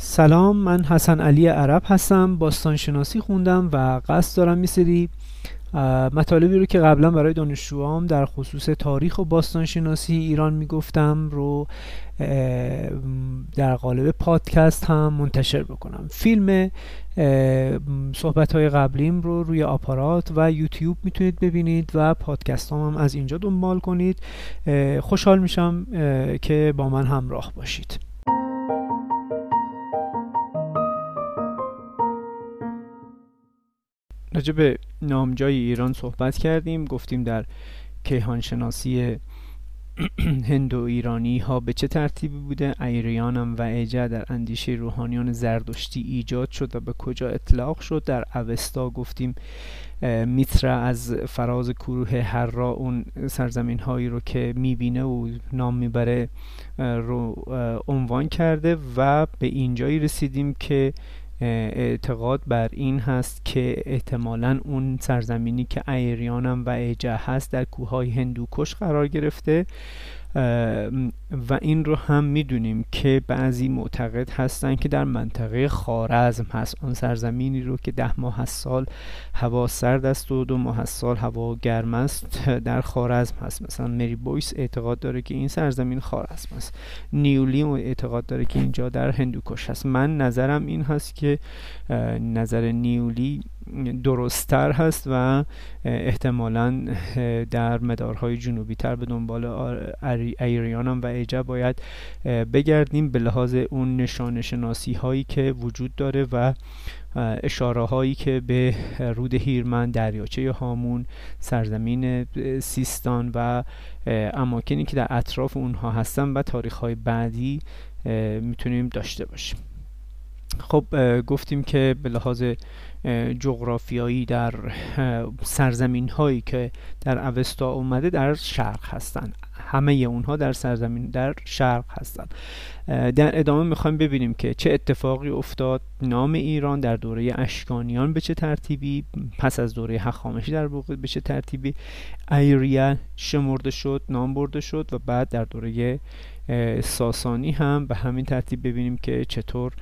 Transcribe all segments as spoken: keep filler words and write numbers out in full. سلام، من حسن علی عرب هستم، باستانشناسی خوندم و قصد دارم یه سری مطالبی رو که قبلا برای دانشجوام در خصوص تاریخ و باستانشناسی ایران میگفتم رو در قالب پادکست هم منتشر بکنم. فیلم صحبت‌های قبلیم رو روی آپارات و یوتیوب میتونید ببینید و پادکست هم, هم از اینجا دنبال کنید. خوشحال میشم که با من همراه باشید. راجع به نامجوی ایران صحبت کردیم، گفتیم در کیهانشناسی هندو ایرانی ها به چه ترتیبی بوده، ایریانم و ایجه در اندیشه روحانیان زردشتی ایجاد شد و به کجا اطلاق شد. در اوستا گفتیم میترا از فراز کوه حرا اون سرزمین هایی رو که میبینه و نام میبره رو عنوان کرده و به اینجایی رسیدیم که اعتقاد بر این هست که احتمالاً اون سرزمینی که ایریانم و ایجه هست در کوههای هندوکش قرار گرفته و این رو هم میدونیم که بعضی معتقد هستن که در منطقه خوارزم هست، آن سرزمینی رو که ده ماه از سال هوا سرد است و دو ماه از سال هوا گرم است در خوارزم هست. مثلا مری بویس اعتقاد داره که این سرزمین خوارزم است، نیولی اعتقاد داره که اینجا در هندوکش هست. من نظرم این هست که نظر نیولی درست‌تر هست و احتمالاً در مدارهای جنوبی تر به دنبال ایریانم و ایجه باید بگردیم به لحاظ اون نشانه شناسی هایی که وجود داره و اشاره هایی که به رود هیرمند، دریاچه هامون، سرزمین سیستان و اماکنی که در اطراف اونها هستن و تاریخ های بعدی میتونیم داشته باشیم. خب گفتیم که به لحاظ جغرافیایی در سرزمین هایی که در اوستا اومده در شرق هستند، همه اونها در سرزمین در شرق هستند. در ادامه میخوایم ببینیم که چه اتفاقی افتاد، نام ایران در دوره اشکانیان به چه ترتیبی، پس از دوره هخامنشی در واقع به چه ترتیبی ایریا شمرده شد، نام برده شد و بعد در دوره ساسانی هم به همین ترتیب ببینیم که چطور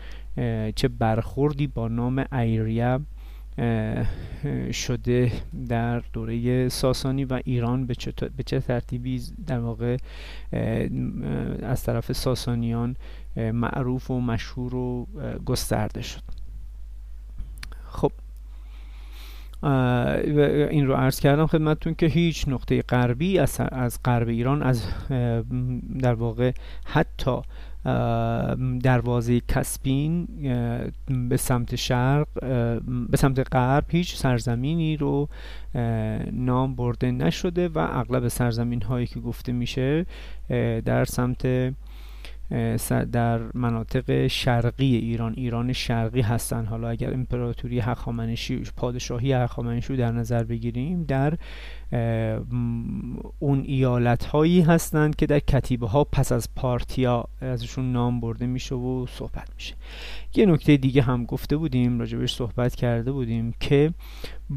چه برخوردی با نام ایریا شده در دوره ساسانی و ایران به چه به چه ترتیبی در واقع از طرف ساسانیان معروف و مشهور و گسترده شد. خب این رو عرض کردم خدمتتون که هیچ نقطه غربی از از غرب ایران از در واقع حتی دروازه کسپین به سمت شرق به سمت غرب هیچ سرزمینی رو نام برده نشده و اغلب سرزمین هایی که گفته میشه در سمت در مناطق شرقی ایران ایران شرقی هستن. حالا اگر امپراتوری هخامنشی پادشاهی هخامنشی در نظر بگیریم در اون ایالت هایی هستند که در کتیبه ها پس از پارتیا ازشون نام برده میشه و صحبت میشه. یه نکته دیگه هم گفته بودیم، راجبش صحبت کرده بودیم که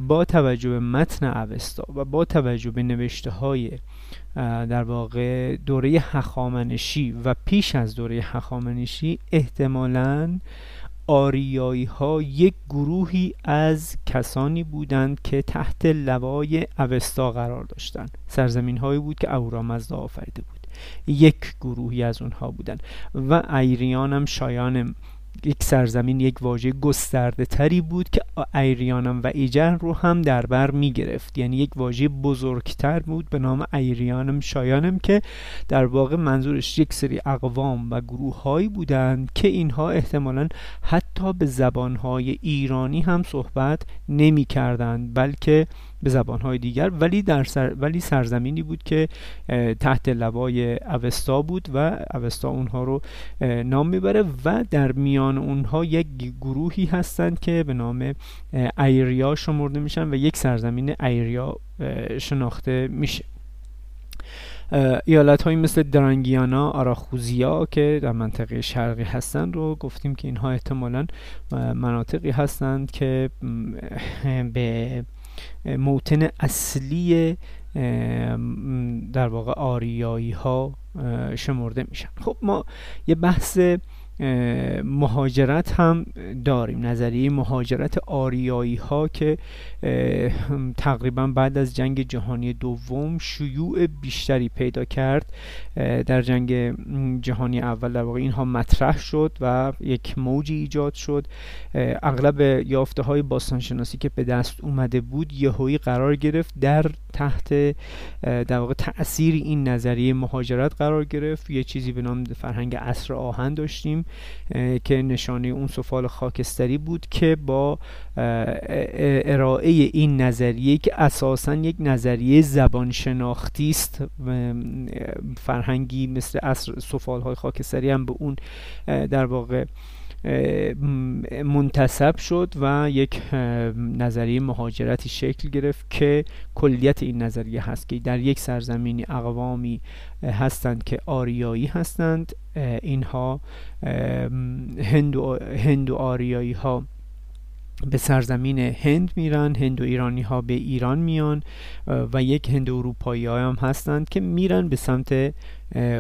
با توجه به متن اوستا و با توجه به نوشته های در واقع دوره هخامنشی و پیش از دوره هخامنشی احتمالاً آریایی ها یک گروهی از کسانی بودند که تحت لوای اوستا قرار داشتند. سرزمین هایی بود که اورامزدا آفریده بود، یک گروهی از اونها بودند و ایریانم شایانم یک سرزمین، یک واژه گسترده تری بود که ایریانم و ایجه رو هم در بر می گرفت، یعنی یک واژه بزرگتر بود به نام ایریانم شایانم که در واقع منظورش یک سری اقوام و گروه هایی بودند که اینها احتمالاً حتی به زبانهای ایرانی هم صحبت نمی کردند بلکه به زبانهای دیگر، ولی در سر ولی سرزمینی بود که تحت لوای اوستا بود و اوستا اونها رو نام میبره و در میان اونها یک گروهی هستند که به نام ایریا شمرده میشن و یک سرزمین ایریا شناخته میشه. ایالت هایی مثل درانگیانا، آراخوزیا که در منطقه شرقی هستند رو گفتیم که اینها احتمالاً مناطقی هستند که به موطن اصلی در واقع آریایی ها شمرده میشن. خب ما یه بحث مهاجرت هم داریم، نظریه مهاجرت آریایی ها که تقریبا بعد از جنگ جهانی دوم شیوع بیشتری پیدا کرد. در جنگ جهانی اول در واقع اینها مطرح شد و یک موجی ایجاد شد. اغلب یافته های باستانشناسی که به دست اومده بود یهویی قرار گرفت در تحت در واقع تأثیر این نظریه مهاجرت قرار گرفت. یه چیزی به نام فرهنگ عصر آهن داشتیم که نشانه اون سفال خاکستری بود که با ارائه این نظریه که اساساً یک نظریه زبانشناختی است فرهنگی، مثل عصر سفال‌های خاکستری هم به اون در واقع منتسب شد و یک نظریه مهاجرتی شکل گرفت که کلیت این نظریه هست که در یک سرزمینی اقوامی هستند که آریایی هستند. اینها هندو, هندو آریایی ها به سرزمین هند میرن، هندو ایرانی ها به ایران میان و یک هندو اروپایی ها هم هستند که میرن به سمت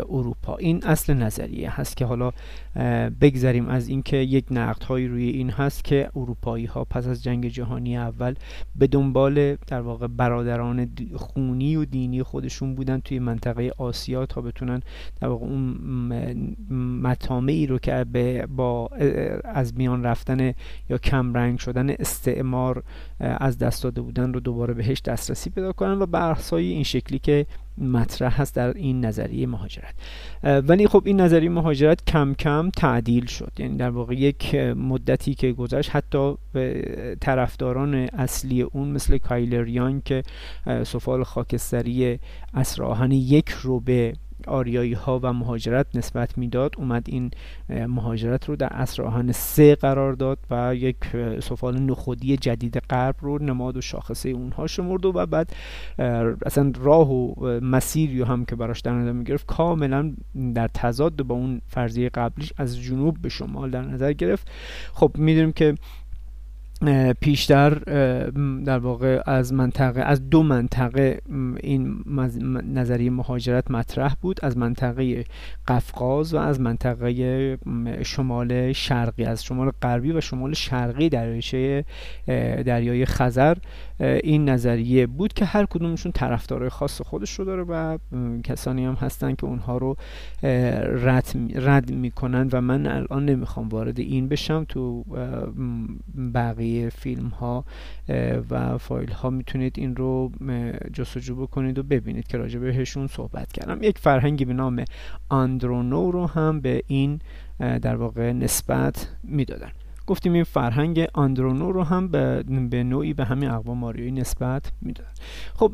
اروپا. این اصل نظریه هست که حالا بگذاریم از اینکه یک نقدهایی روی این هست که اروپایی ها پس از جنگ جهانی اول به دنبال در واقع برادران خونی و دینی خودشون بودن توی منطقه آسیا تا بتونن در واقع اون مطامعی رو که با از میان رفتن یا کم رنگ شدن استعمار از دست داده بودن رو دوباره بهش دسترسی پیدا کنن و بحث‌های این شکلی که مطرح هست در این نظریه مهاجرت. ولی خب این نظریه مهاجرت کم کم تعدیل شد، یعنی در واقع یک مدتی که گذشت حتی طرفداران اصلی اون مثل کایلریان که سفال خاکستری عصر آهن یک رو به آریایی ها و مهاجرت نسبت میداد، اومد این مهاجرت رو در عصر آهن سه قرار داد و یک سفال نخودی جدید غرب رو نماد و شاخصه اونها شمرد و بعد اصلا راه و مسیری هم که براش در نظر می گرفت کاملا در تضاد با اون فرضیه قبلیش از جنوب به شمال در نظر گرفت. خب میدونیم که پیشتر در واقع از منطقه از دو منطقه این نظریه مهاجرت مطرح بود، از منطقه قفقاز و از منطقه شمال شرقی، از شمال غربی و شمال شرقی دریاچه دریای خزر این نظریه بود که هر کدومشون طرفدارای خاص خودش رو داره و کسانی هم هستن که اونها رو رد رد میکنن و من الان نمیخوام وارد این بشم. تو بقیه فیلم ها و فایل ها میتونید این رو جستجو بکنید و ببینید که راجع بهشون صحبت کردم. یک فرهنگی به نام آندرونو رو هم به این در واقع نسبت میدادن. گفتیم این فرهنگ آندرونو رو هم به, به نوعی به همین اقوام آریایی نسبت میدادن. خب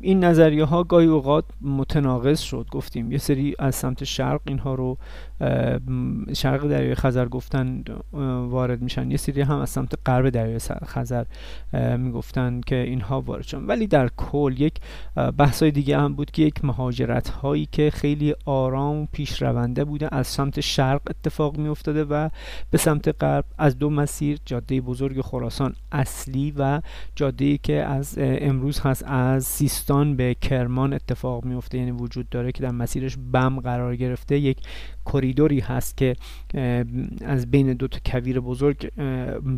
این نظریه ها گاهی اوقات متناقض شد. گفتیم یه سری از سمت شرق اینها رو شرق دریای خزر گفتن وارد میشن، یه سری هم از سمت غرب دریای خزر میگفتن که اینها وارد شدن. ولی در کل یک بحثای دیگه هم بود که یک مهاجرت هایی که خیلی آرام پیش رونده بوده از سمت شرق اتفاق می افتاده و به سمت غرب از دو مسیر، جاده بزرگ خراسان اصلی و جاده‌ای که از امروز هست از سیستان به کرمان اتفاق می افته، یعنی وجود داره که در مسیرش بم قرار گرفته. یک کریدوری هست که از بین دو تا کویر بزرگ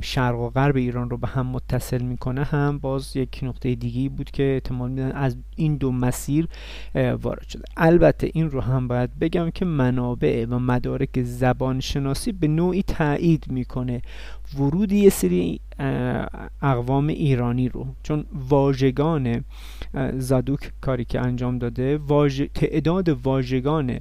شرق و غرب ایران رو به هم متصل میکنه، هم باز یک نقطه دیگی بود که احتمال میدن از این دو مسیر وارد شده. البته این رو هم باید بگم که منابع و مدارک زبانشناسی به نوعی تایید میکنه ورود یه سری اقوام ایرانی رو، چون واژگان زادوک کاری که انجام داده واژ... تعداد واژگان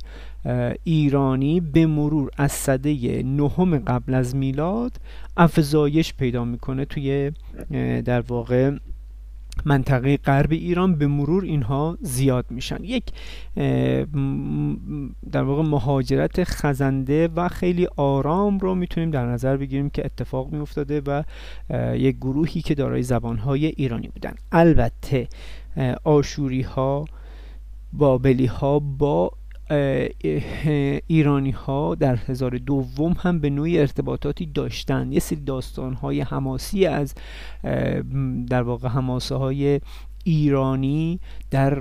ایرانی به مرور از سده نهم قبل از میلاد افزایش پیدا میکنه توی در واقع منطقه غرب ایران، به مرور اینها زیاد میشن. یک در واقع مهاجرت خزنده و خیلی آرام رو میتونیم در نظر بگیریم که اتفاق میافتاده و یک گروهی که دارای زبانهای ایرانی بودن. البته آشوری ها، بابلی ها با ایرانی ها در هزار دوم هم به نوعی ارتباطاتی داشتن. یه سری داستان های حماسی از در واقع حماسه های ایرانی در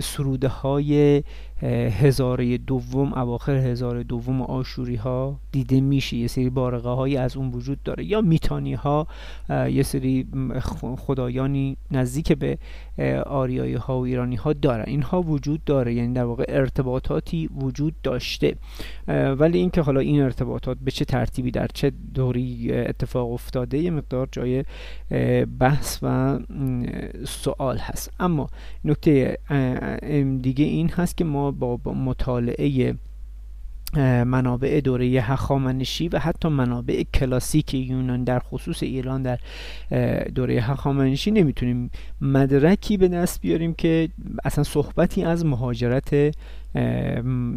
سروده های هزاره دوم، اواخر هزاره دوم آشوری ها دیده میشه. یه سری بارقه هایی از اون وجود داره، یا میتانی ها، یه سری خدایانی نزدیک به آریایی ها و ایرانی ها دارن، اینها وجود داره. یعنی در واقع ارتباطاتی وجود داشته، ولی اینکه حالا این ارتباطات به چه ترتیبی در چه دوری اتفاق افتاده یه مقدار جای بحث و سوال هست. اما نکته دیگه این هست که ما با مطالعه منابع دوره هخامنشی و حتی منابع کلاسیک یونان در خصوص ایران در دوره هخامنشی نمیتونیم مدرکی به دست بیاریم که اصلا صحبتی از مهاجرت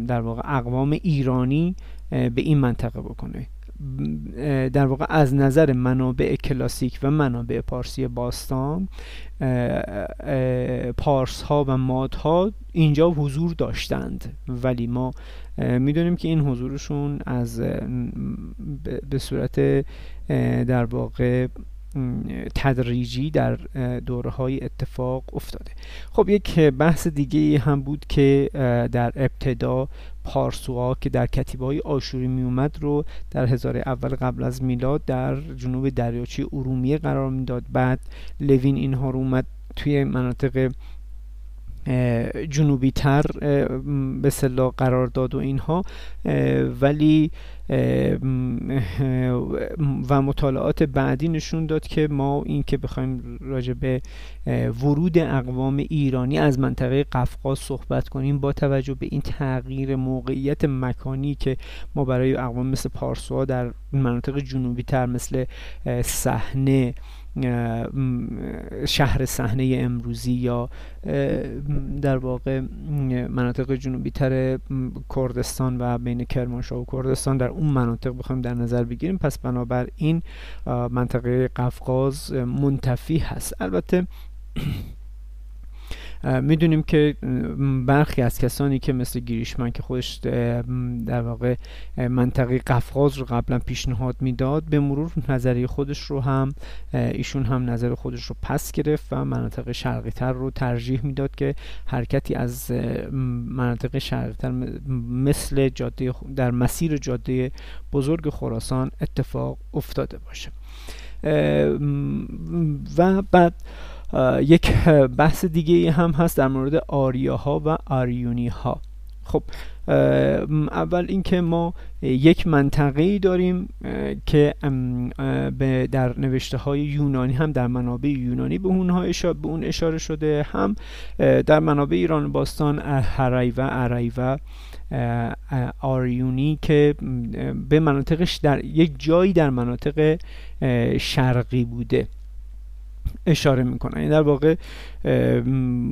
در واقع اقوام ایرانی به این منطقه بکنه. در واقع از نظر منابع کلاسیک و منابع پارسی باستان، پارس ها و ماد ها اینجا حضور داشتند، ولی ما میدونیم که این حضورشون از به صورت در واقع تدریجی در دوره‌های اتفاق افتاده. خب یک بحث دیگه هم بود که در ابتدا پارسوها که در کتیبه‌های آشوری می اومد رو در هزاره اول قبل از میلاد در جنوب دریاچه ارومیه قرار میداد. بعد لوین اینها رو اومد توی مناطق جنوبی تر به اصطلاح قرار داد و اینها، ولی و مطالعات بعدی نشون داد که ما این که بخوایم راجع به ورود اقوام ایرانی از منطقه قفقاز صحبت کنیم با توجه به این تغییر موقعیت مکانی که ما برای اقوام مثل پارسوها در مناطق جنوبی تر مثل صحنه، شهر صحنه امروزی، یا در واقع مناطق جنوبی تر کردستان و بین کرمانشاه و کردستان، در اون مناطق بخوایم در نظر بگیریم، پس بنابر این منطقه قفقاز منتفی هست. البته میدونیم که برخی از کسانی که مثل گریشمن که خودش در واقع منطقه قفقاز رو قبلا پیشنهاد میداد، به مرور نظریه خودش رو هم ایشون هم نظر خودش رو پس گرفت و مناطق شرقی تر رو ترجیح میداد که حرکتی از مناطق شرقی تر مثل جاده در مسیر جاده بزرگ خراسان اتفاق افتاده باشه. و بعد یک بحث دیگه هم هست در مورد آریاها و آریونی ها. خب اول اینکه ما یک منطقه‌ای داریم که در نوشته های یونانی، هم در منابع یونانی به اونها اشاره به اون اشاره شده، هم در منابع ایران باستان هریوه، عریوه، آریونی که به مناطقش در یک جایی در مناطق شرقی بوده اشاره میکنن. یعنی در واقع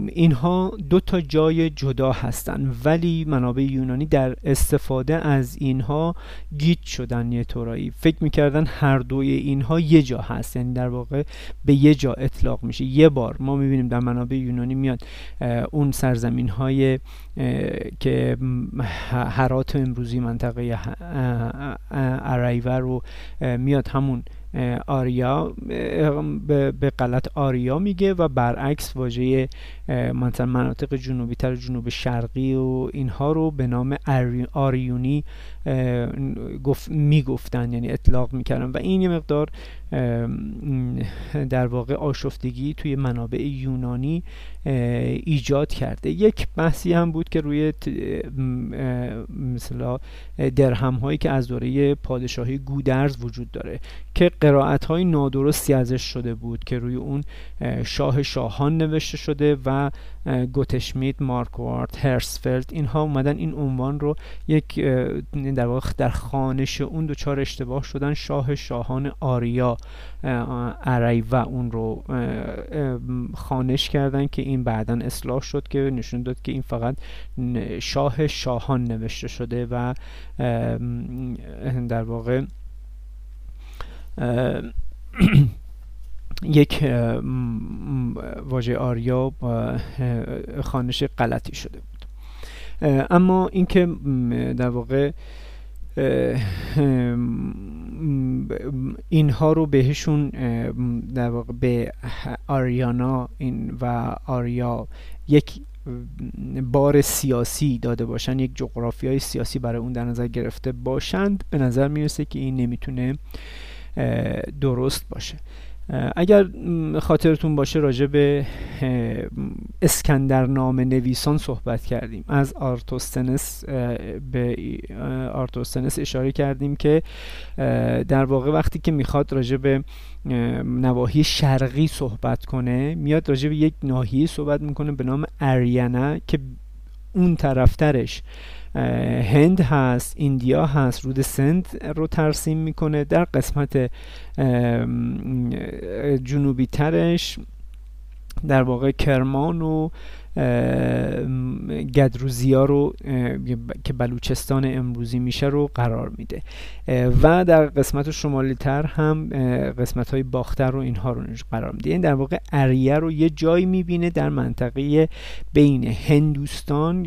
اینها دو تا جای جدا هستن، ولی منابع یونانی در استفاده از اینها گیج شدن. یه طورایی فکر میکردن هر دوی اینها یه جا هست، یعنی در واقع به یه جا اطلاق میشه. یه بار ما میبینیم در منابع یونانی میاد اون سرزمین های که هرات امروزی، منطقه عریوه رو میاد همون آریا به غلط آریا میگه و برعکس واژه مثلا مناطق جنوبی تر جنوب شرقی و اینها رو به نام آریونی میگفتن، یعنی اطلاق میکردن. و این یه مقدار در واقع آشفتگی توی منابع یونانی ایجاد کرده. یک بحثی هم بود که روی مثلا درهم هایی که از دوره پادشاهی گودرز وجود داره که قرائت های نادرستی ازش شده بود که روی اون شاه شاهان نوشته شده و گوتشمید، مارکوارد، هرسفلد اینها اومدن این عنوان رو یک در واقع در خوانش اون دوچار اشتباه شدن، شاه شاهان آریا عریوه اون رو خوانش کردن که این بعداً اصلاح شد که نشون داد که این فقط شاه شاهان نوشته شده و در واقع یک واژه آریا با خوانش غلطی شده بود. اما اینکه در واقع اینها رو بهشون در واقع به آریانا این و آریا یک بار سیاسی داده باشن، یک جغرافیای سیاسی برای اون در نظر گرفته باشند، به نظر میرسه که این نمیتونه درست باشه. اگر خاطرتون باشه راجع به اسکندرنامه نویسان صحبت کردیم، از آرتوستنس به آرتوستنس اشاره کردیم که در واقع وقتی که میخواد راجع به نواحی شرقی صحبت کنه، میاد راجع به یک ناحیه صحبت میکنه به نام آریانا که اون طرفترش هند هست، ایندیا هست، رود سند رو ترسیم میکنه، در قسمت جنوبی ترش در واقع کرمان و گدروزیا رو که بلوچستان امروزی میشه رو قرار میده و در قسمت شمالی تر هم قسمت های باختر رو اینها رو قرار میده. این در واقع اریه رو یه جایی میبینه در منطقه بین هندوستان،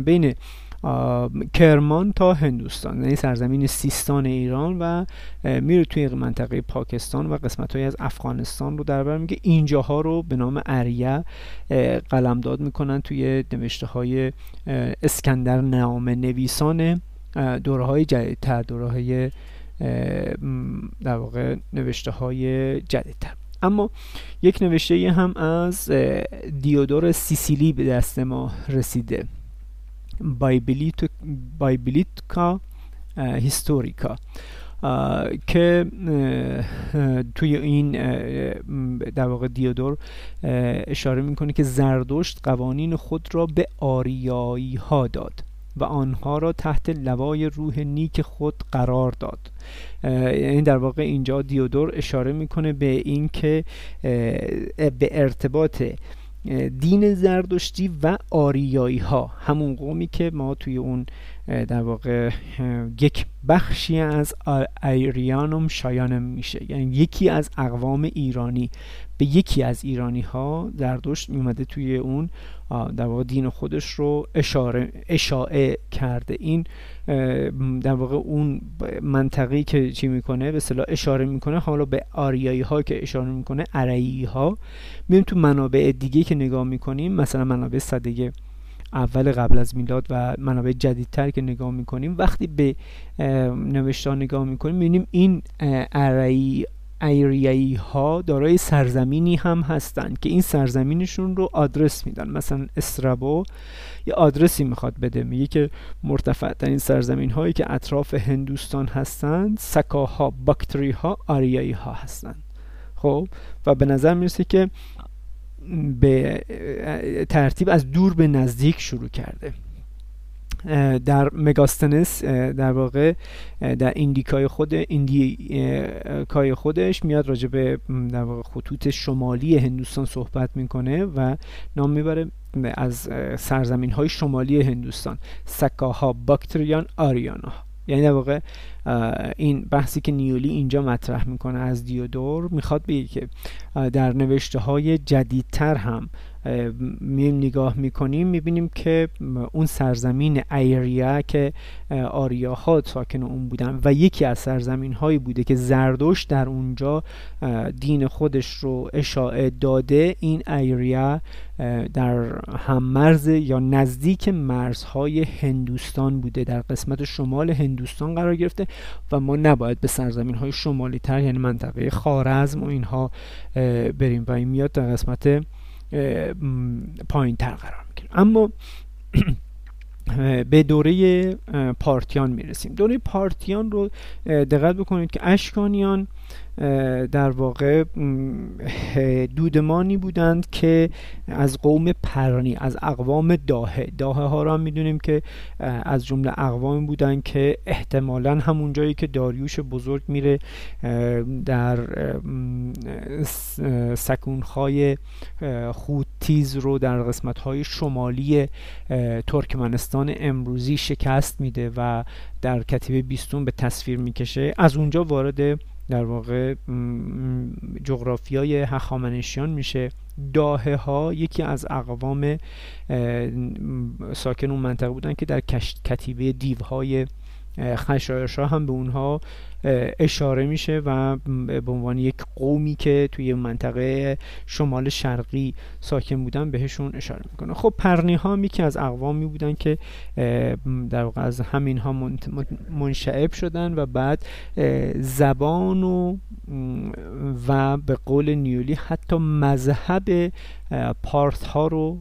بین کرمان تا هندوستان، یعنی سرزمین سیستان ایران، و میره توی منطقه پاکستان و قسمت‌هایی از افغانستان رو دربر میگه. اینجاها رو به نام اریه قلمداد میکنن توی نوشته‌های اسکندرنامه نویسان دوره‌های جدیدتر، دوره‌های در واقع نوشته‌های جدیدتر. اما یک نوشته هم از دیودور سیسیلی به دست ما رسیده، بایبلیتکا هیستوریکا، که توی این در واقع دیودور اشاره میکنه که زردشت قوانین خود را به آریایی ها داد و آنها را تحت لوای روح نیک خود قرار داد. این در واقع اینجا دیودور اشاره میکنه به این که به ارتباط دین زردشتی و آریایی ها، همون قومی که ما توی اون در واقع یک بخشی از ایریانم شایانم میشه، یعنی یکی از اقوام ایرانی، به یکی از ایرانی ها زردشت میومده توی اون در واقع دین خودش رو اشاره اشاعه کرده. این در واقع اون منطقی که چی میکنه به اصطلاح اشاره میکنه، حالا به آریایی ها که اشاره میکنه ارایی ها، میریم تو منابع دیگه که نگاه میکنیم، مثلا منابع سده اول قبل از میلاد و منابع جدیدتر که نگاه میکنیم، وقتی به نوشتار نگاه میکنیم میبینیم این ارایی ایریایی ها دارای سرزمینی هم هستند که این سرزمینشون رو آدرس میدن، مثلا استرابو یه آدرسی میخواد بده، میگه که مرتفع ترین سرزمین هایی که اطراف هندوستان هستند سکاها، باکتری ها، آریایی ها هستند. خب و به نظر میرسه که به ترتیب از دور به نزدیک شروع کرده. در مگاستنس در واقع در ایندیکای خود ایندیکای خودش میاد راجع به در واقع خطوط شمالی هندوستان صحبت میکنه و نام میبره از سرزمین های شمالی هندوستان، سکاها، باکتریان، آریانا. یعنی در واقع این بحثی که نیولی اینجا مطرح میکنه از دیودور، میخواد بگه که در نوشته های جدیدتر هم میایم نگاه میکنیم میبینیم که اون سرزمین ایریا که آریاها ساکن اون بودن و یکی از سرزمین هایی بوده که زردشت در اونجا دین خودش رو اشاعه داده، این ایریا در هم مرز یا نزدیک مرزهای هندوستان بوده، در قسمت شمال هندوستان قرار گرفته و ما نباید به سرزمین های شمالی تر یعنی منطقه خوارزم و اینها بریم و این میاد در قسمت پایین تر قرار میکنیم. اما به دوره پارتیان میرسیم. دوره پارتیان رو دقت بکنید که اشکانیان در واقع دودمانی بودند که از قوم پرنی، از اقوام داهه، داهه ها را هم میدونیم که از جمله اقوام بودند که احتمالا همون جایی که داریوش بزرگ میره در سکونهای خوتیز رو در قسمتهای شمالی ترکمنستان امروزی شکست میده و در کتیبه بیستون به تصویر میکشه، از اونجا وارد در واقع جغرافیای هخامنشیان میشه. داهه ها یکی از اقوام ساکن اون منطقه بودن که در کتیبه دیوهای خشایارشا هم به اونها اشاره میشه و به عنوان یک قومی که توی منطقه شمال شرقی ساکن بودن بهشون اشاره میکنه. خب پرنی ها هم یکی از اقوامی بودن که در واقع از همین ها منشعب شدن و بعد زبان و و به قول نیولی حتی مذهب پارت ها رو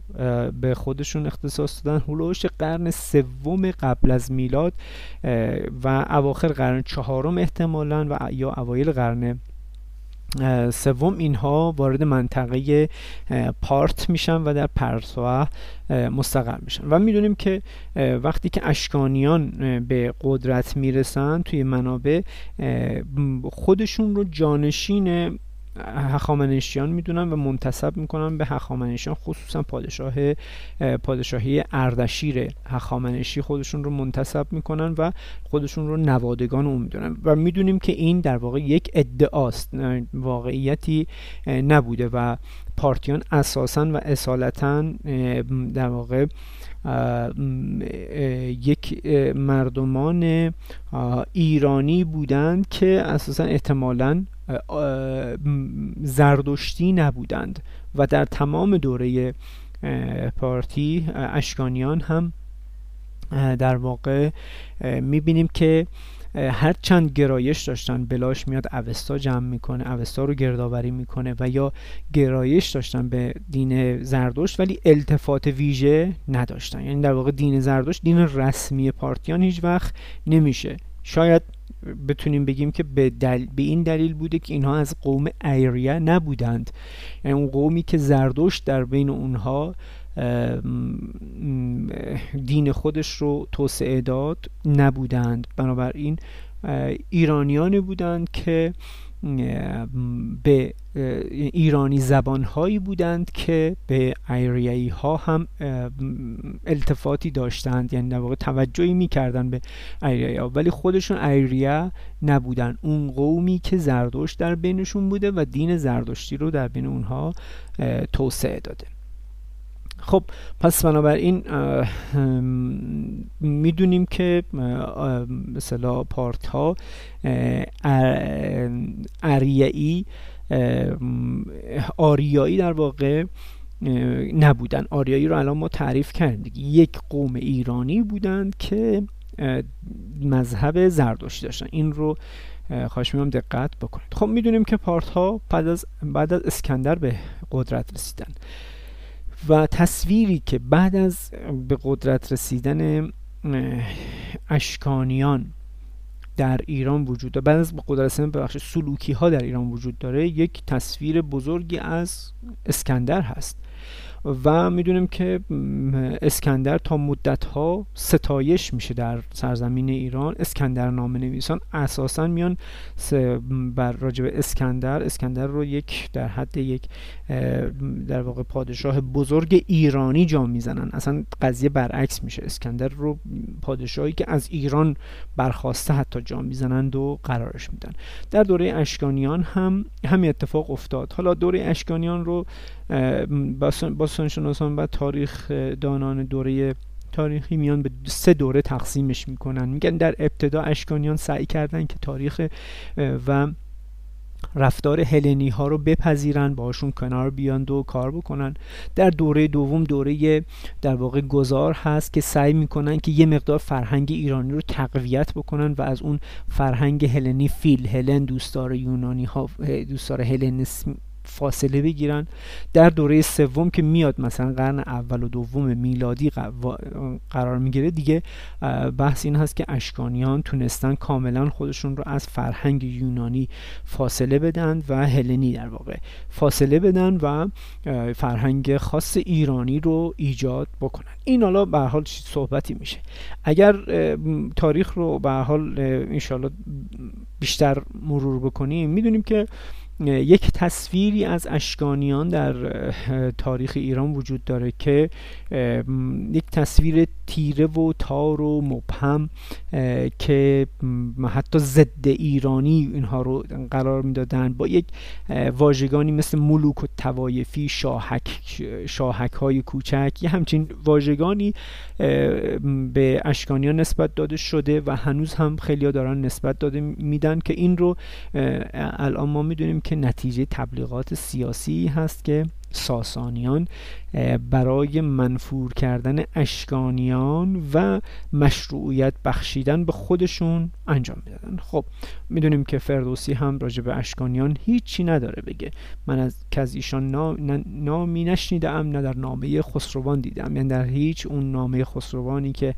به خودشون اختصاص دادن. هلوش قرن سوم قبل از میلاد و اواخر قرن چهارم احتمالاً و یا اوایل قرن سوم اینها وارد منطقه پارت میشن و در پرتوه مستقر میشن و میدونیم که وقتی که اشکانیان به قدرت میرسن توی منابع خودشون رو جانشین هخامنشیان میدونن و منتسب میکنن به هخامنشیان، خصوصا پادشاه پادشاهی اردشیر هخامنشی خودشون رو منتسب میکنن و خودشون رو نوادگان اون میدونن و میدونیم که این در واقع یک ادعاست، واقعیتی نبوده و پارتیان اساسا و اصالتا در واقع یک مردمان ایرانی بودند که اساسا احتمالاً زردشتی نبودند و در تمام دوره پارتی اشکانیان هم در واقع میبینیم که هر چند گرایش داشتن، بلاش میاد اوستا جمع میکنه، اوستا رو گردآوری میکنه و یا گرایش داشتن به دین زردشت ولی التفات ویژه نداشتن، یعنی در واقع دین زردشت دین رسمی پارتیان هیچ وقت نمیشه. شاید بتونیم بگیم که به, دل... به این دلیل بوده که اینها از قوم ایریا نبودند، یعنی اون قومی که زردشت در بین اونها دین خودش رو توسعه داد نبودند، بنابراین ایرانیانی بودند که به ایرانی زبان هایی بودند که به ایریایی ها هم التفاتی داشتند، یعنی در واقع توجهی میکردن به ایریایی ها ولی خودشون ایریا نبودن، اون قومی که زردشت در بینشون بوده و دین زردشتی رو در بین اونها توسعه داده. خب پس بنابراین میدونیم که مثلا پارت ها آریایی آریایی در واقع نبودن. آریایی رو الان ما تعریف کردیم، یک قوم ایرانی بودند که مذهب زردشتی داشتن، این رو خواهش می‌کنم دقت بکنید. خب میدونیم که پارت ها بعد از بعد از اسکندر به قدرت رسیدن و تصویری که بعد از به قدرت رسیدن اشکانیان در ایران وجود داره، بعد از به قدرت رسیدن بخش سلوکی ها در ایران وجود داره، یک تصویر بزرگی از اسکندر هست و میدونیم که اسکندر تا مدت ها ستایش میشه در سرزمین ایران. اسکندر نامه نویسان اساسا میان بر راجع به اسکندر اسکندر رو یک در حد یک در واقع پادشاه بزرگ ایرانی جا میزنن، اصلا قضیه برعکس میشه، اسکندر رو پادشاهی که از ایران برخواسته حتی جا میزنند و قرارش میدن. در دوره اشکانیان هم همین اتفاق افتاد. حالا دوره اشکانیان رو باستان شناسان و تاریخ دانان دوره تاریخی میان به سه دوره تقسیمش میکنن، میگن در ابتدا اشکانیان سعی کردن که تاریخ و رفتار هلنی ها رو بپذیرن، باشون کنار بیان و کار بکنن. در دوره دوم دوره در واقع گذار هست که سعی میکنن که یه مقدار فرهنگ ایرانی رو تقویت بکنن و از اون فرهنگ هلنی فیل هلن دوستدار یونانی ها دوستدار هلنیسم فاصله بگیرن. در دوره سوم که میاد مثلا قرن اول و دوم میلادی قرار میگیره، دیگه بحث این هست که اشکانیان تونستن کاملا خودشون رو از فرهنگ یونانی فاصله بدن و هلنی در واقع فاصله بدن و فرهنگ خاص ایرانی رو ایجاد بکنن. این حالا به هر حال صحبتی میشه. اگر تاریخ رو به هر حال ان شاءالله بیشتر مرور بکنیم، میدونیم که یک تصویری از اشکانیان در تاریخ ایران وجود داره که یک تصویر تیره و تار و مبهم که حتی ضد ایرانی اینها رو قرار میدادن، با یک واژگانی مثل ملوک و توایفی، شاهک، شاهک های کوچک، یه همچین واژگانی به اشکانیان نسبت داده شده و هنوز هم خیلی ها دارن نسبت داده میدن که این رو الان ما میدونیم که نتیجه تبلیغات سیاسی هست که ساسانیان برای منفور کردن اشکانیان و مشروعیت بخشیدن به خودشون انجام میدادن. خب میدونیم که فردوسی هم راجع به اشکانیان هیچی نداره بگه، من از کز ایشان نامی نشنیدم، نه در نامه خسروان دیدم، یعنی در هیچ اون نامه خسروانی که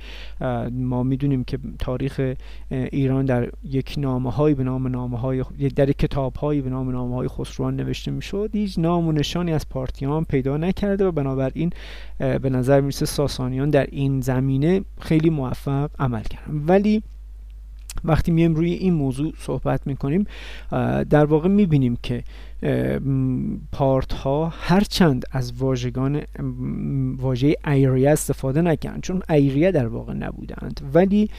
ما میدونیم که تاریخ ایران در یک نامه هایی به نام نامه های در کتاب هایی به نام نامه های خسروان نوشته میشد، هیچ نام و نشانی از پارتیان پیدا نکرده و بنابراین به نظر میرسه ساسانیان در این زمینه خیلی موفق عمل کردن. ولی وقتی میایم روی این موضوع صحبت میکنیم، در واقع میبینیم که پارت ها هرچند از واژگان واژه ایریه استفاده نکردن، چون ایریه در واقع نبودند، ولی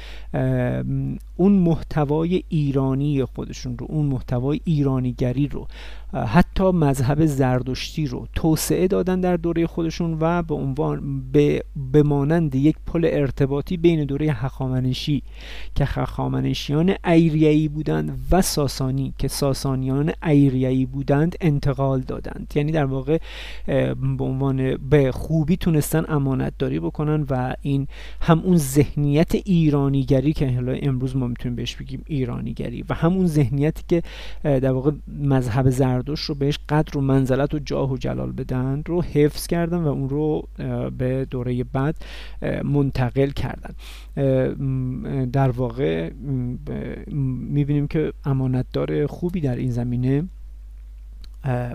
اون محتوای ایرانی خودشون رو، اون محتوای ایرانیگری رو، حتی مذهب زردشتی رو توسعه دادن در دوره خودشون و به عنوان به مانند یک پل ارتباطی بین دوره هخامنشی که هخامنشیان ایریه‌ای بودند و ساسانی که ساسانیان ایریه‌ای بودند انتقال دادند. یعنی در واقع به عنوان به خوبی تونستن امانتداری بکنن و این هم اون ذهنیت ایرانیگری که حالا امروز ما میتونیم بهش بگیم ایرانیگری و هم اون ذهنیتی که در واقع مذهب زرد رو بهش قدر و منزلت و جاه و جلال بدن رو حفظ کردن و اون رو به دوره بعد منتقل کردن. در واقع میبینیم که امانتدار خوبی در این زمینه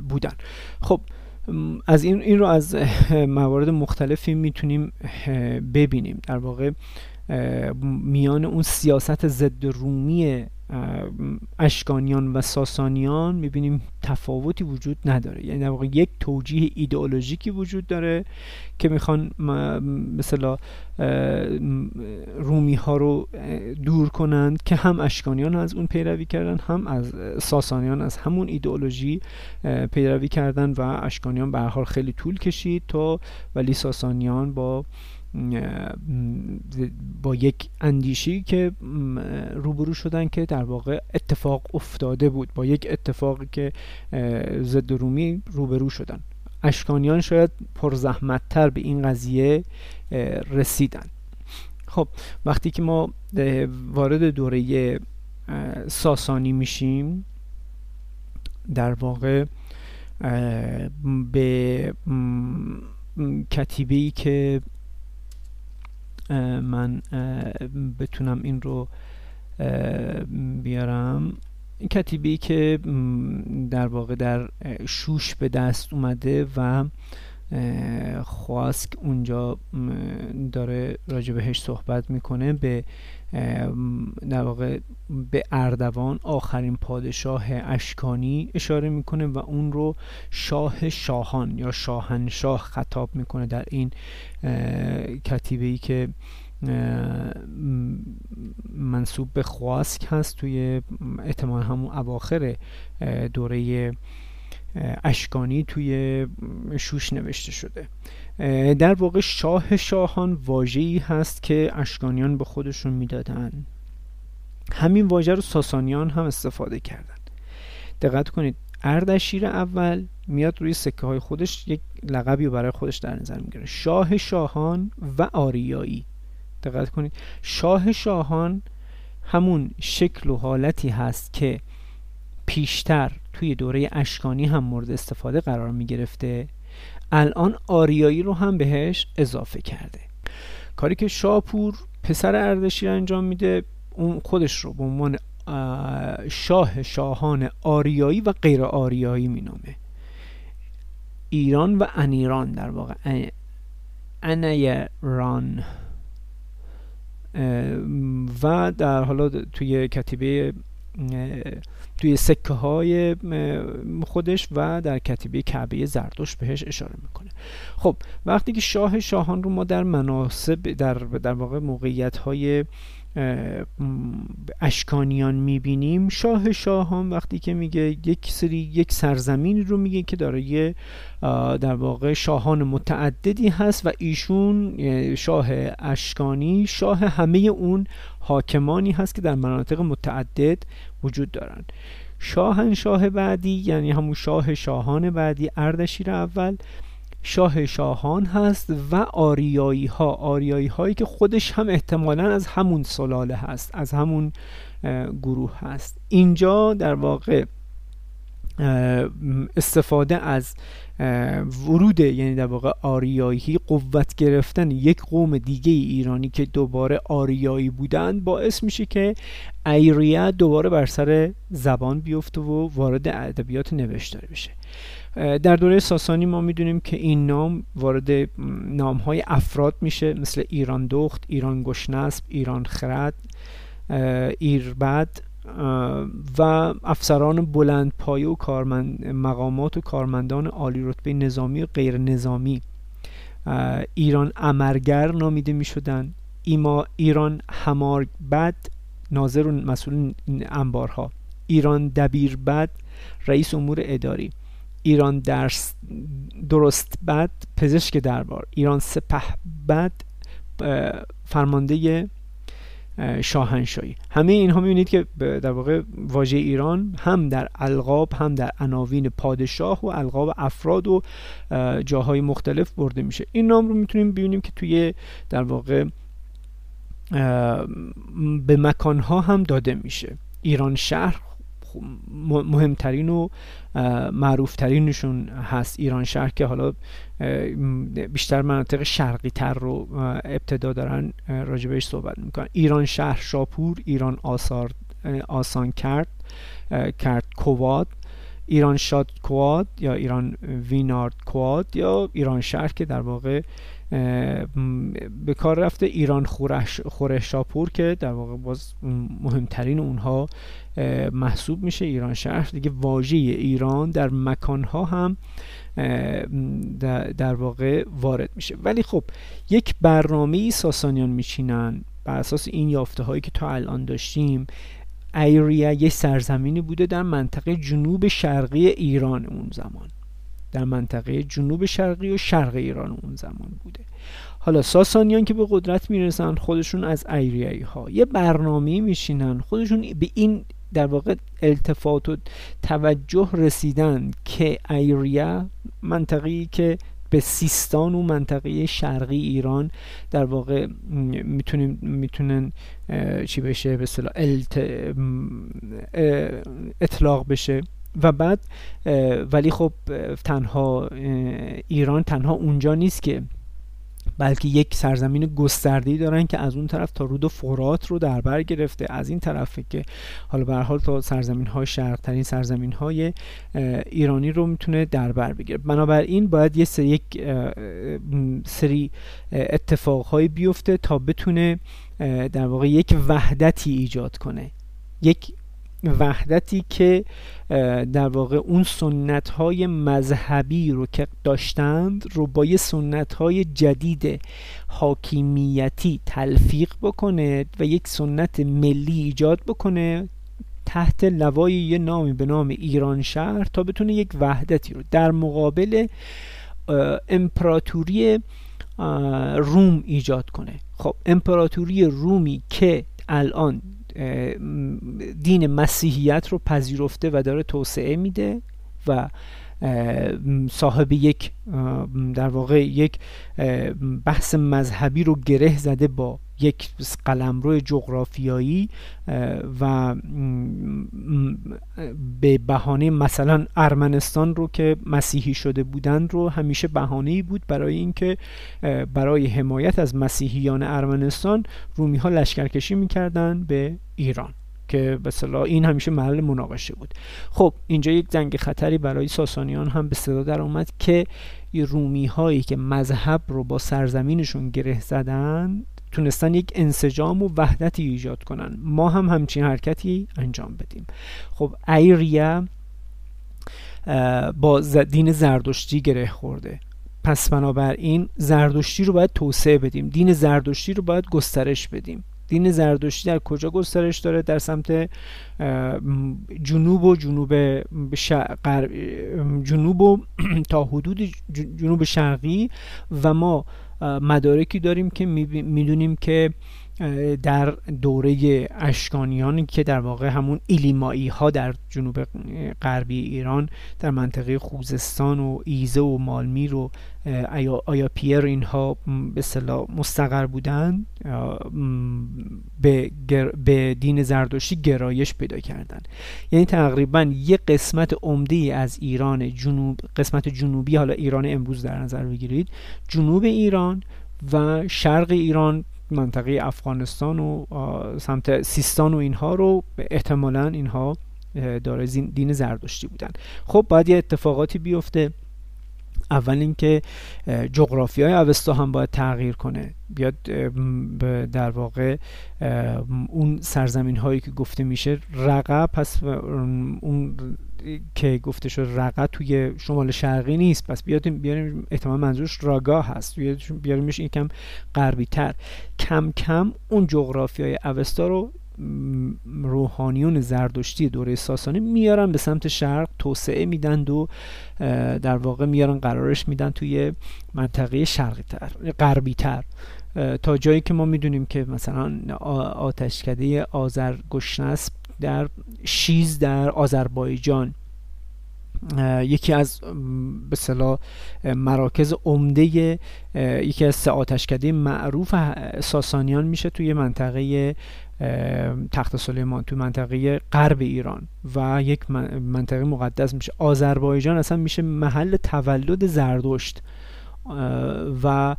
بودن. خب از این این رو از موارد مختلفی میتونیم ببینیم، در واقع میان اون سیاست ضد رومی اشکانیان و ساسانیان میبینیم تفاوتی وجود نداره، یعنی در واقع یک توجیه ایدئولوژیکی وجود داره که میخوان مثلا رومی ها رو دور کنند که هم اشکانیان از اون پیروی کردن، هم از ساسانیان از همون ایدئولوژی پیروی کردن و اشکانیان به هر حال خیلی طول کشید تا ولی ساسانیان با با یک اندیشی که روبرو شدن که در واقع اتفاق افتاده بود، با یک اتفاقی که ضد رومی روبرو شدن. اشکانیان شاید پرزحمت‌تر به این قضیه رسیدن. خب وقتی که ما وارد دوره ساسانی میشیم، در واقع به کتیبه‌ای که من بتونم این رو بیارم، این کتیبه‌ای که در واقع در شوش به دست اومده و خواسک اونجا داره راجع بهش صحبت میکنه، به در واقع به اردوان آخرین پادشاه اشکانی اشاره میکنه و اون رو شاه شاهان یا شاهنشاه خطاب میکنه در این کتیبه‌ای که منسوب به خواسک هست، توی احتمال همون اواخر دوره اشکانی توی شوش نوشته شده. در واقع شاه شاهان واژه‌ای هست که اشکانیان به خودشون میدادن، همین واژه رو ساسانیان هم استفاده کردن. دقت کنید اردشیر اول میاد روی سکه های خودش یک لقبی رو برای خودش در نظر میگیره، شاه شاهان و آریایی. دقت کنید شاه شاهان همون شکل و حالتی هست که پیشتر توی دوره اشکانی هم مورد استفاده قرار می گرفته، الان آریایی رو هم بهش اضافه کرده. کاری که شاپور پسر اردشیر انجام میده، اون خودش رو به عنوان شاه شاهان آریایی و غیر آریایی می نامه. ایران و انیران در واقع انیران و در حالا توی کتیبه توی سکه های خودش و در کتیبه کعبه زردشت بهش اشاره میکنه. خب وقتی که شاه شاهان رو ما در مناسب در در واقع موقعیت های اشکانیان میبینیم، شاه شاهان وقتی که میگه یک سری یک سرزمین رو میگه که دارای در واقع شاهان متعددی هست و ایشون شاه اشکانی شاه همه اون حاکمانی هست که در مناطق متعدد وجود دارن. شاهنشاه بعدی یعنی همون شاه شاهان بعدی اردشیر اول شاه شاهان هست و آریایی ها، آریایی هایی که خودش هم احتمالاً از همون سلاله هست، از همون گروه هست. اینجا در واقع استفاده از ورود یعنی در واقع آریایی قوت گرفتن یک قوم دیگه ایرانی که دوباره آریایی بودن باعث میشه که ایریه دوباره بر سر زبان بیفته و وارد ادبیات نوشتاری بشه. در دوره ساسانی ما میدونیم که این نام وارد نامهای افراد میشه، مثل ایران دخت، ایران گشنسب، ایران خرد، ایربد و افسران بلند پایه و کارمند مقامات و کارمندان عالی رتبه نظامی و غیر نظامی. ایران امرگر نامیده میشدن، ایران هماربد ناظر و مسئول انبارها، ایران دبیربد رئیس امور اداری، ایران درس درست بد پزشک دربار، ایران سپه بد فرمانده شاهنشاهی. همه اینها میبینید که در واقع واژه ایران هم در القاب هم در عناوین پادشاه و القاب افراد و جاهای مختلف برده میشه. این نام رو میتونیم ببینیم که توی در واقع به مکانها هم داده میشه. ایران شهر مهمترین و معروفترینشون هست، ایران شهر که حالا بیشتر مناطق شرقی تر رو ابتدا دارن راجبش صحبت میکنن. ایران شهر شاپور، ایران آثار آسان کرد کرد کواد، ایران شاد کواد یا ایران وینارد کواد یا ایران شهر که در واقع به کار رفته، ایران خورش خورش شاپور که در واقع باز مهمترین اونها محسوب میشه. ایران شهر دیگه واژه ایران در مکانها هم در واقع وارد میشه. ولی خب یک برنامه‌ای ساسانیان میچینن بر اساس این یافته هایی که تا الان داشتیم. ایریا یه سرزمینی بوده در منطقه جنوب شرقی ایران اون زمان، در منطقه جنوب شرقی و شرق ایران اون زمان بوده. حالا ساسانیان که به قدرت میرسن خودشون از ایریایی ها یه برنامه میشینن، خودشون به این در واقع التفات و توجه رسیدن که ایریه منطقه‌ای که به سیستان و منطقه شرقی ایران در واقع میتونیم میتونن چی بشه به اصطلاح اطلاق بشه و بعد ولی خب تنها ایران تنها اونجا نیست که، بلکه یک سرزمین گسترده‌ای دارن که از اون طرف تا رود فرات رو در بر گرفته، از این طرفه که حالا به هر حال تا سرزمین‌های شرق‌ترین سرزمین‌های ایرانی رو میتونه در بر بگیره. بنابراین باید یه سری یک سری اتفاق‌هایی بیفته تا بتونه در واقع یک وحدتی ایجاد کنه، یک وحدتی که در واقع اون سنت‌های مذهبی رو که داشتند رو با یه سنت‌های جدید حاکمیتی تلفیق بکنه و یک سنت ملی ایجاد بکنه تحت لوای یه نامی به نام ایران شهر تا بتونه یک وحدتی رو در مقابل امپراتوری روم ایجاد کنه. خب امپراتوری رومی که الان دین مسیحیت رو پذیرفته و داره توسعه میده و صاحب یک در واقع یک بحث مذهبی رو گره زده با یک قلمرو جغرافیایی و به بهانه مثلا ارمنستان رو که مسیحی شده بودن رو همیشه بهانه‌ای بود برای اینکه برای حمایت از مسیحیان ارمنستان رومی‌ها لشکرکشی می‌کردن به ایران که به اصطلاح این همیشه محل مناقشه بود. خب اینجا یک زنگ خطری برای ساسانیان هم به صدا در اومد که رومی هایی که مذهب رو با سرزمینشون گره زدند تونستن یک انسجام و وحدتی ایجاد کنن. ما هم همچین حرکتی انجام بدیم. خب ایریه با دین زردشتی گره خورده، پس بنابراین زردشتی رو باید توسعه بدیم، دین زردشتی رو باید گسترش بدیم. دین زردشتی در کجا گسترش داره؟ در سمت جنوب و جنوب شرق، جنوب و تا حدود جنوب شرقی، و ما مدارکی داریم که میدونیم که در دوره اشکانیان که در واقع همون ایلیمایی ها در جنوب غربی ایران در منطقه خوزستان و ایزه و مالمیر و آیاپیر، اینها به اصطلاح مستقر بودن، به, به دین زردشتی گرایش پیدا کردن. یعنی تقریبا یک قسمت عمده از ایران جنوب، قسمت جنوبی، حالا ایران امروز در نظر بگیرید، جنوب ایران و شرق ایران، منطقه افغانستان و سمت سیستان و اینها رو احتمالاً اینها دارای دین زردشتی بودن. خب باید یه اتفاقاتی بیفته. اول اینکه جغرافیای اوستا هم باید تغییر کنه، بیاد در واقع اون سرزمین هایی که گفته میشه رقه، پس اون که گفته شد رقه توی شمال شرقی نیست، پس بیاریم بیاریم احتمال منظورش راگا هست، بیاریمش یکم غربی تر. کم کم اون جغرافیای اوستا رو روحانیون زردشتی دوره ساسانی میارن به سمت شرق، توسعه میدن و در واقع میارن قرارش میدن توی منطقه شرقی تر، غربی تر، تا جایی که ما میدونیم که مثلا آتشکده آذرگشنسب در شیز در آذربایجان یکی از به اصطلاح مراکز عمده، یکی از سه آتشکده معروف ساسانیان میشه توی منطقه تخت سلیمان، توی منطقه غرب ایران، و یک منطقه مقدس میشه. آذربایجان اصلا میشه محل تولد زردشت و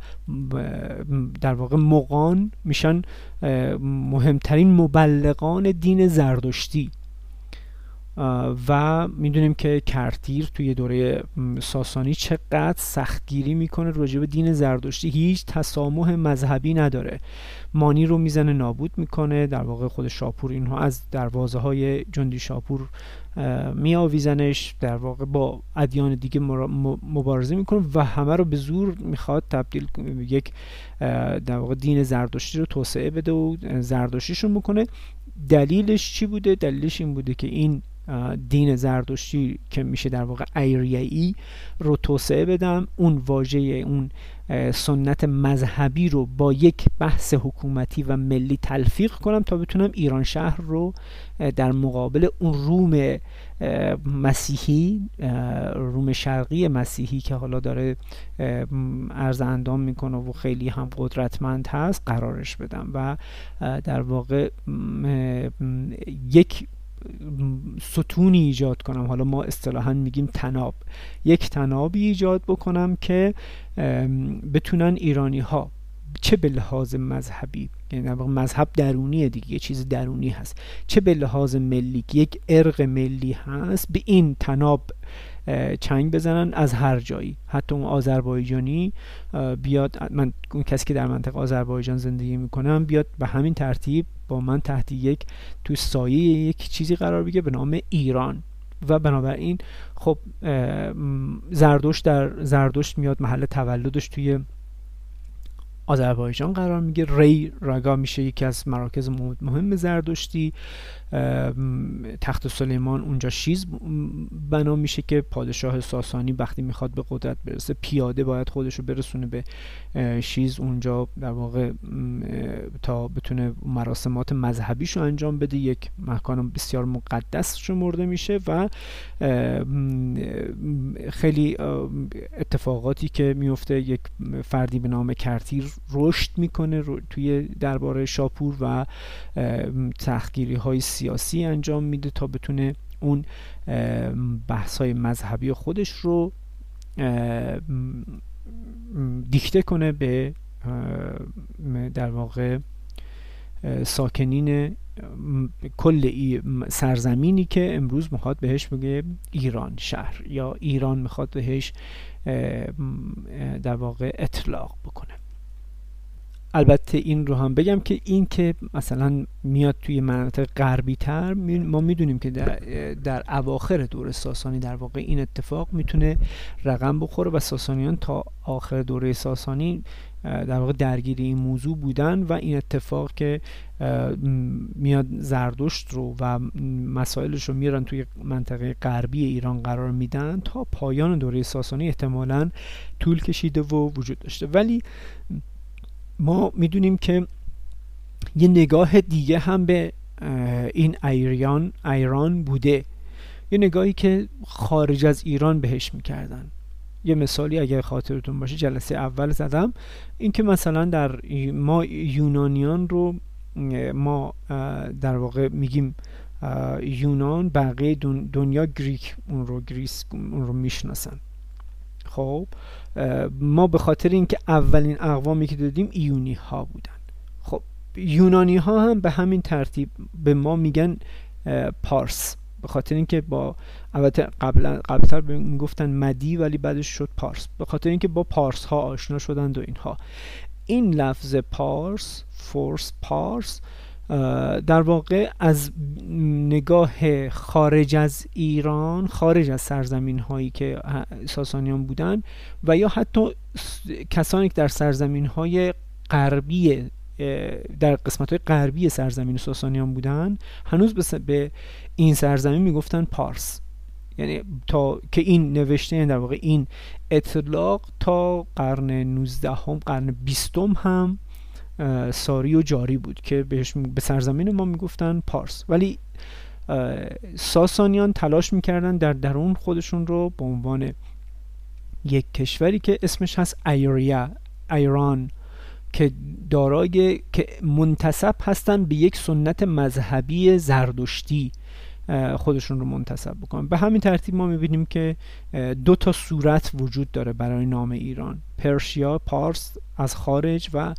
در واقع مغان میشن مهمترین مبلغان دین زردشتی، و میدونیم که کرتیر توی دوره ساسانی چقدر سختگیری میکنه راجع به دین زردشتی، هیچ تسامح مذهبی نداره، مانی رو میزنه نابود میکنه، در واقع خود شاپور اینها از دروازه های جندی شاپور می آویزنش، در واقع با ادیان دیگه مبارزه میکنه و همه رو به زور میخواد تبدیل یک در واقع دین زردشتی رو توسعه بده و زردشتیشون میکنه. دلیلش چی بوده؟ دلیلش این بوده که این دین زردشتی که میشه در واقع ایریایی رو توسعه بدم، اون واژه اون سنت مذهبی رو با یک بحث حکومتی و ملی تلفیق کنم تا بتونم ایران شهر رو در مقابل اون روم مسیحی، روم شرقی مسیحی که حالا داره عرض اندام میکنه و خیلی هم قدرتمند هست قرارش بدم و در واقع یک ستونی ایجاد کنم. حالا ما اصطلاحاً میگیم تناب، یک تنابی ایجاد بکنم که بتونن ایرانی ها چه به لحاظ مذهبی، یعنی مذهب درونیه دیگه، چیز درونی هست، چه به لحاظ ملی، یک ارق ملی هست، به این تناب چنگ بزنن از هر جایی. حتی اون آذربایجانی بیاد، من اون کسی که در منطقه آذربایجان زندگی میکنم بیاد به همین ترتیب با من تحت یک تو سایه یک چیزی قرار بگیره به نام ایران. و بنابراین خب زردشت در زردشت میاد محل تولدش توی آذربایجان قرار میگه، ری راگا میشه یکی از مراکز مهم زردشتی، تخت سلیمان اونجا شیز بنا میشه که پادشاه ساسانی وقتی میخواد به قدرت برسه پیاده باید خودشو برسونه به شیز، اونجا در واقع تا بتونه مراسمات مذهبیشو انجام بده، یک مکان بسیار مقدس شمرده میشه و خیلی اتفاقاتی که میفته، یک فردی به نام کرتیر رشد میکنه توی درباره شاپور و تحقیری های سیاسی انجام میده تا بتونه اون بحث های مذهبی خودش رو دیکته کنه به در واقع ساکنین کل سرزمینی که امروز میخواد بهش بگه ایران شهر یا ایران میخواد بهش در واقع اطلاق بکنه. البته این رو هم بگم که این که مثلا میاد توی مناطق غربی تر، ما میدونیم که در, در اواخر دوره ساسانی در واقع این اتفاق میتونه رقم بخوره و ساسانیان تا آخر دوره ساسانی در واقع درگیر این موضوع بودن و این اتفاق که میاد زردشت رو و مسائلش رو میرن توی منطقه غربی ایران قرار میدن تا پایان دوره ساسانی احتمالاً طول کشیده و وجود داشته. ولی ما میدونیم که یه نگاه دیگه هم به این ایران ایران بوده، یه نگاهی که خارج از ایران بهش میکردن. یه مثالی اگر خاطرتون باشه جلسه اول زدم، این که مثلا در ما یونانیان رو ما در واقع میگیم یونان، بقیه دنیا گریک اون رو گریس اون رو میشناسن. خب ما به خاطر اینکه اولین اقوامی که دادیم ایونی ها بودن. خب یونانی ها هم به همین ترتیب به ما میگن پارس، به خاطر اینکه با البته قبلا قبلتر میگفتن مدی ولی بعدش شد پارس، به خاطر اینکه با پارس ها آشنا شدند و اینها. این لفظ پارس، فورس، پارس در واقع از نگاه خارج از ایران، خارج از سرزمین هایی که ساسانیان بودن و یا حتی کسانی که در سرزمین های غربی، در قسمت های غربی سرزمین ساسانیان بودن، هنوز به این سرزمین میگفتن پارس. یعنی تا که این نوشته در واقع این اطلاق تا قرن نوزدهم هم قرن بیستم هم ساری و جاری بود که بهش به سرزمین ما میگفتن پارس. ولی ساسانیان تلاش میکردن در درون خودشون رو به عنوان یک کشوری که اسمش هست ایریا، ایران، که دارای که منتسب هستن به یک سنت مذهبی زردشتی خودشون رو منتسب بکنن. به همین ترتیب ما میبینیم که دو تا صورت وجود داره برای نام ایران: پرشیا، پارس از خارج، و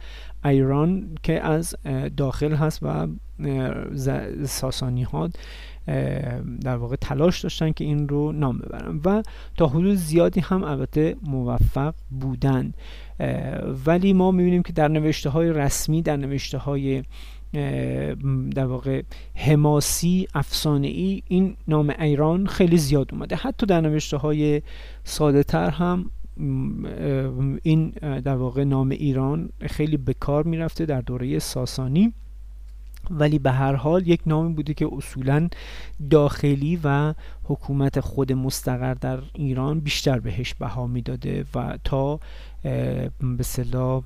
ایران که از داخل هست. و ساسانی ها در واقع تلاش داشتن که این رو نام ببرن و تا حدود زیادی هم البته موفق بودن. ولی ما میبینیم که در نوشته های رسمی، در نوشته های در واقع حماسی، افسانه‌ای، این نام ایران خیلی زیاد اومده. حتی در نوشته های ساده تر هم این در واقع نام ایران خیلی به کار میرفته در دوره ساسانی، ولی به هر حال یک نامی بوده که اصولا داخلی و حکومت خود مستقر در ایران بیشتر بهش بها میداده و تا به اصطلاح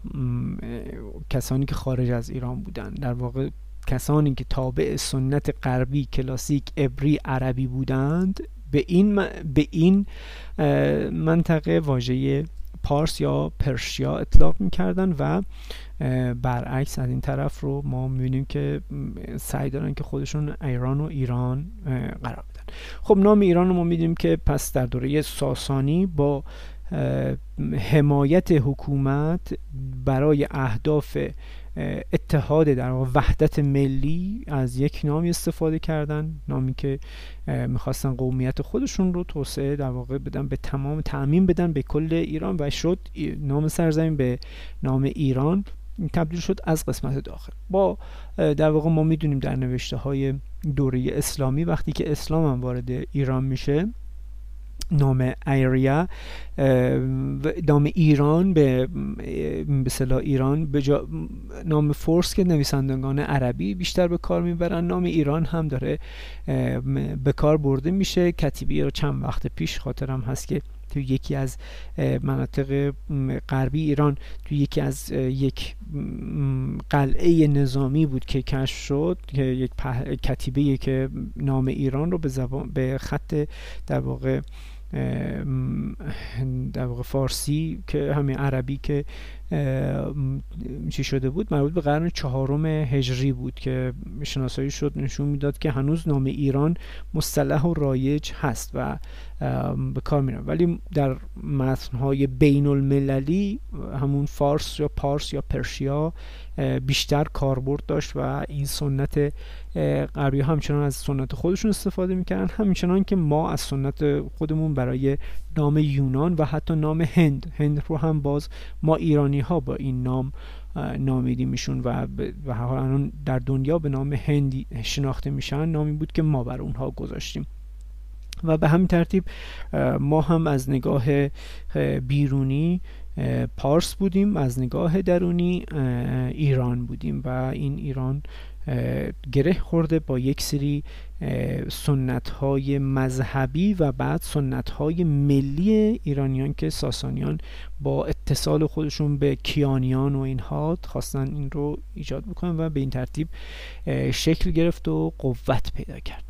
کسانی که خارج از ایران بودن، در واقع کسانی که تابع سنت غربی، کلاسیک، عبری، عربی بودند، به این به این منطقه واژه پارس یا پرشیا اطلاق میکردن و برعکس از این طرف رو ما میبینیم که سعی دارن که خودشون ایران و ایران قرار بدن. خب نام ایران رو ما میدونیم که پس در دوره ساسانی با حمایت حکومت برای اهداف اتحاد در وحدت ملی از یک نامی استفاده کردن، نامی که میخواستن قومیت خودشون رو توسعه در واقع بدن، به تمام تعمیم بدن به کل ایران و شد نام سرزمین به نام ایران تبدیل شد از قسمت داخل. با در واقع ما میدونیم در نوشته های دوره اسلامی وقتی که اسلام هم وارد ایران میشه، نام ایریا و نام ایران به به اصطلاح ایران به جا نام فارس که نویسندگان عربی بیشتر به کار میبرن، نام ایران هم داره به کار برده میشه. کتیبه رو چند وقت پیش خاطرم هست که تو یکی از مناطق غربی ایران، تو یکی از یک قلعه نظامی بود که کشف شد، که یک کتیبه که نام ایران رو به زبان به خط در واقع در واقع فارسی که همین عربی که چی شده بود، مربوط به قرن چهارم هجری بود که شناسایی شد، نشون میداد که هنوز نام ایران مصطلح و رایج هست و به کار میره. ولی در متن‌های بین المللی همون فارس یا پارس یا پرشیا بیشتر کاربرد داشت و این سنت غربی همچنان از سنت خودشون استفاده میکردن، همچنان که ما از سنت خودمون برای نام یونان و حتی نام هند، هند رو هم باز ما ایرانی ها با این نام نامیدی میشون و به هر حال الان در دنیا به نام هندی شناخته میشن، نامی بود که ما بر اونها گذاشتیم. و به همین ترتیب ما هم از نگاه بیرونی پارس بودیم، از نگاه درونی ایران بودیم و این ایران گره خورده با یک سری سنت‌های مذهبی و بعد سنت‌های ملی ایرانیان که ساسانیان با اتصال خودشون به کیانیان و اینها خواستن این رو ایجاد بکنن و به این ترتیب شکل گرفت و قوت پیدا کرد.